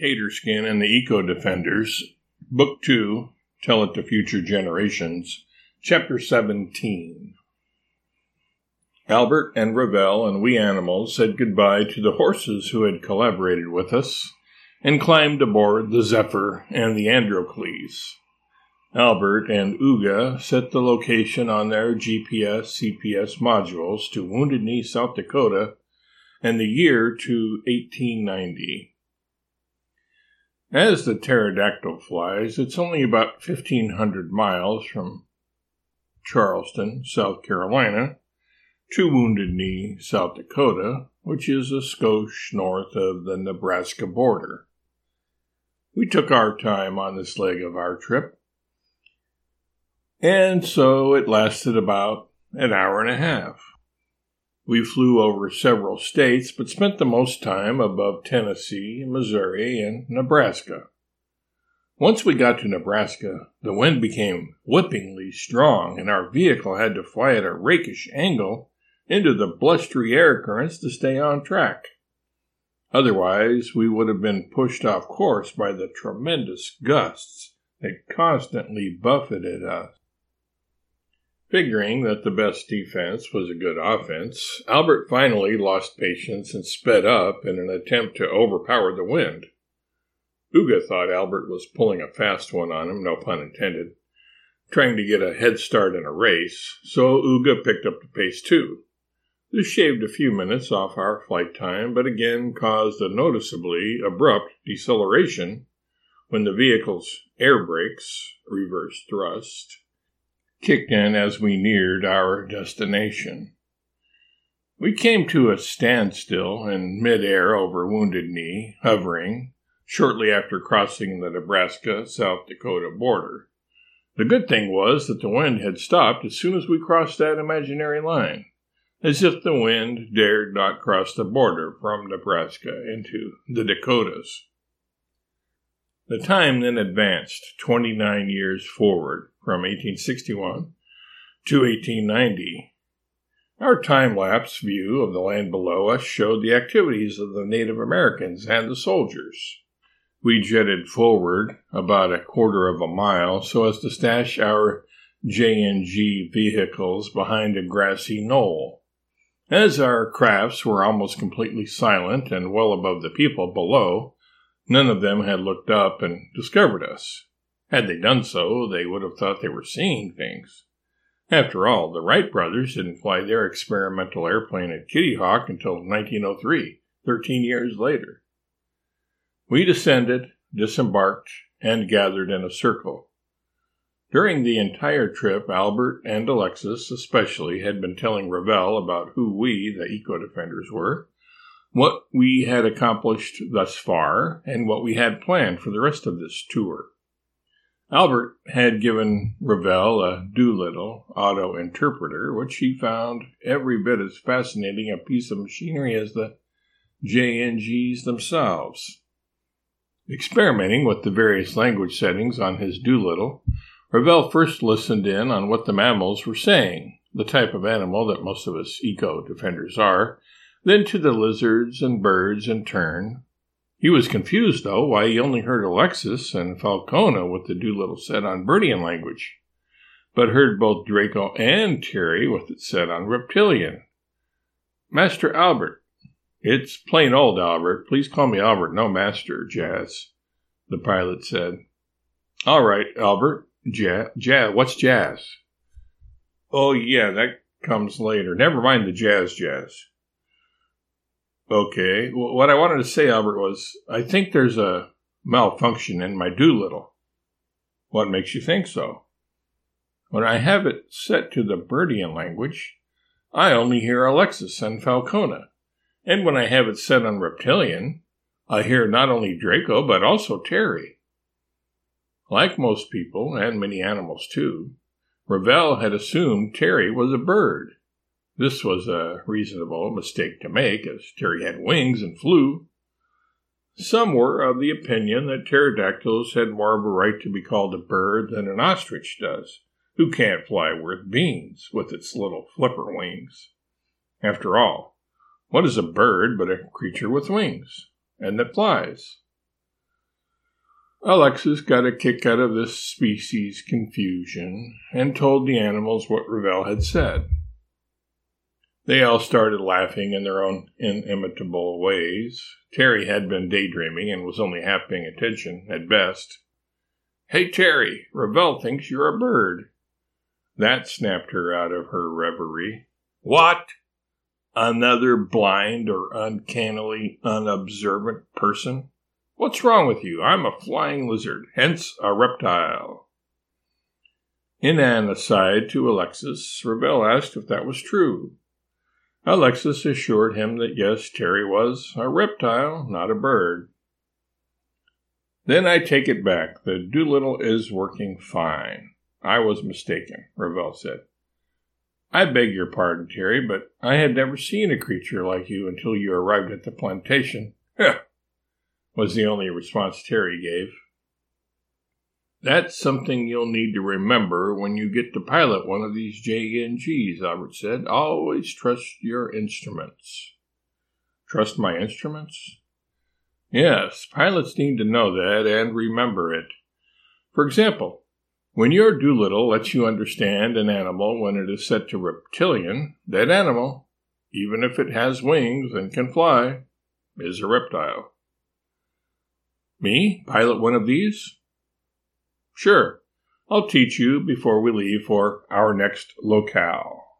Taterskin and the Eco Defenders, Book 2, Tell It to Future Generations, Chapter 17. Albert and Revel and we animals said goodbye to the horses who had collaborated with us and climbed aboard the Zephyr and the Androcles. Albert and Uga set the location on their GPS-CPS modules to Wounded Knee, South Dakota, and the year to 1890. As the pterodactyl flies, it's only about 1,500 miles from Charleston, South Carolina, to Wounded Knee, South Dakota, which is a skosh north of the Nebraska border. We took our time on this leg of our trip, and so it lasted about an hour and a half. We flew over several states, but spent the most time above Tennessee, Missouri, and Nebraska. Once we got to Nebraska, the wind became whippingly strong, and our vehicle had to fly at a rakish angle into the blustery air currents to stay on track. Otherwise, we would have been pushed off course by the tremendous gusts that constantly buffeted us. Figuring that the best defense was a good offense, Albert finally lost patience and sped up in an attempt to overpower the wind. Uga thought Albert was pulling a fast one on him, no pun intended, trying to get a head start in a race, so Uga picked up the pace too. This shaved a few minutes off our flight time, but again caused a noticeably abrupt deceleration when the vehicle's air brakes, reverse thrust, kicked in as we neared our destination. We came to a standstill in midair over Wounded Knee, hovering, shortly after crossing the Nebraska-South Dakota border. The good thing was that the wind had stopped as soon as we crossed that imaginary line, as if the wind dared not cross the border from Nebraska into the Dakotas. The time then advanced 29 years forward, from 1861 to 1890. Our time-lapse view of the land below us showed the activities of the Native Americans and the soldiers. We jetted forward about 1/4 mile so as to stash our JNG vehicles behind a grassy knoll. As our crafts were almost completely silent and well above the people below, none of them had looked up and discovered us. Had they done so, they would have thought they were seeing things. After all, the Wright brothers didn't fly their experimental airplane at Kitty Hawk until 1903, 13 years later. We descended, disembarked, and gathered in a circle. During the entire trip, Albert and Alexis especially had been telling Revel about who we, the Eco Defenders, were, what we had accomplished thus far, and what we had planned for the rest of this tour. Albert had given Revel a Doolittle auto-interpreter, which he found every bit as fascinating a piece of machinery as the JNGs themselves. Experimenting with the various language settings on his Doolittle, Revel first listened in on what the mammals were saying, the type of animal that most of us eco-defenders are, then to the lizards and birds in turn. He was confused, though, why he only heard Alexis and Falcona with the Doolittle set on Birdian language, but heard both Draco and Terry with it set on Reptilian. Master Albert. It's plain old Albert. Please call me Albert, no Master, Jazz, the pilot said. All right, Albert. Jazz, what's Jazz? Oh, yeah, that comes later. Never mind the Jazz. Okay, what I wanted to say, Albert, was I think there's a malfunction in my Doolittle. What makes you think so? When I have it set to the Birdian language, I only hear Alexis and Falcona. And when I have it set on Reptilian, I hear not only Draco, but also Terry. Like most people, and many animals too, Revel had assumed Terry was a bird. This was a reasonable mistake to make, as Terry had wings and flew. Some were of the opinion that pterodactyls had more of a right to be called a bird than an ostrich does, who can't fly worth beans with its little flipper wings. After all, what is a bird but a creature with wings, and that flies? Alexis got a kick out of this species confusion and told the animals what Revel had said. They all started laughing in their own inimitable ways. Terry had been daydreaming and was only half paying attention, at best. "Hey, Terry, Revel thinks you're a bird." That snapped her out of her reverie. "What? Another blind or uncannily unobservant person? What's wrong with you? I'm a flying lizard, hence a reptile." In an aside to Alexis, Revel asked if that was true. Alexis assured him that yes, Terry was a reptile, not a bird. "Then I take it back. The Doolittle is working fine. I was mistaken," Revel said. "I beg your pardon, Terry, but I had never seen a creature like you until you arrived at the plantation." "Huh," was the only response Terry gave. "That's something you'll need to remember when you get to pilot one of these JNGs, Albert said. "Always trust your instruments." "Trust my instruments?" "Yes, pilots need to know that and remember it. For example, when your Doolittle lets you understand an animal when it is set to Reptilian, that animal, even if it has wings and can fly, is a reptile." "Me? Pilot one of these?" "Sure. I'll teach you before we leave for our next locale."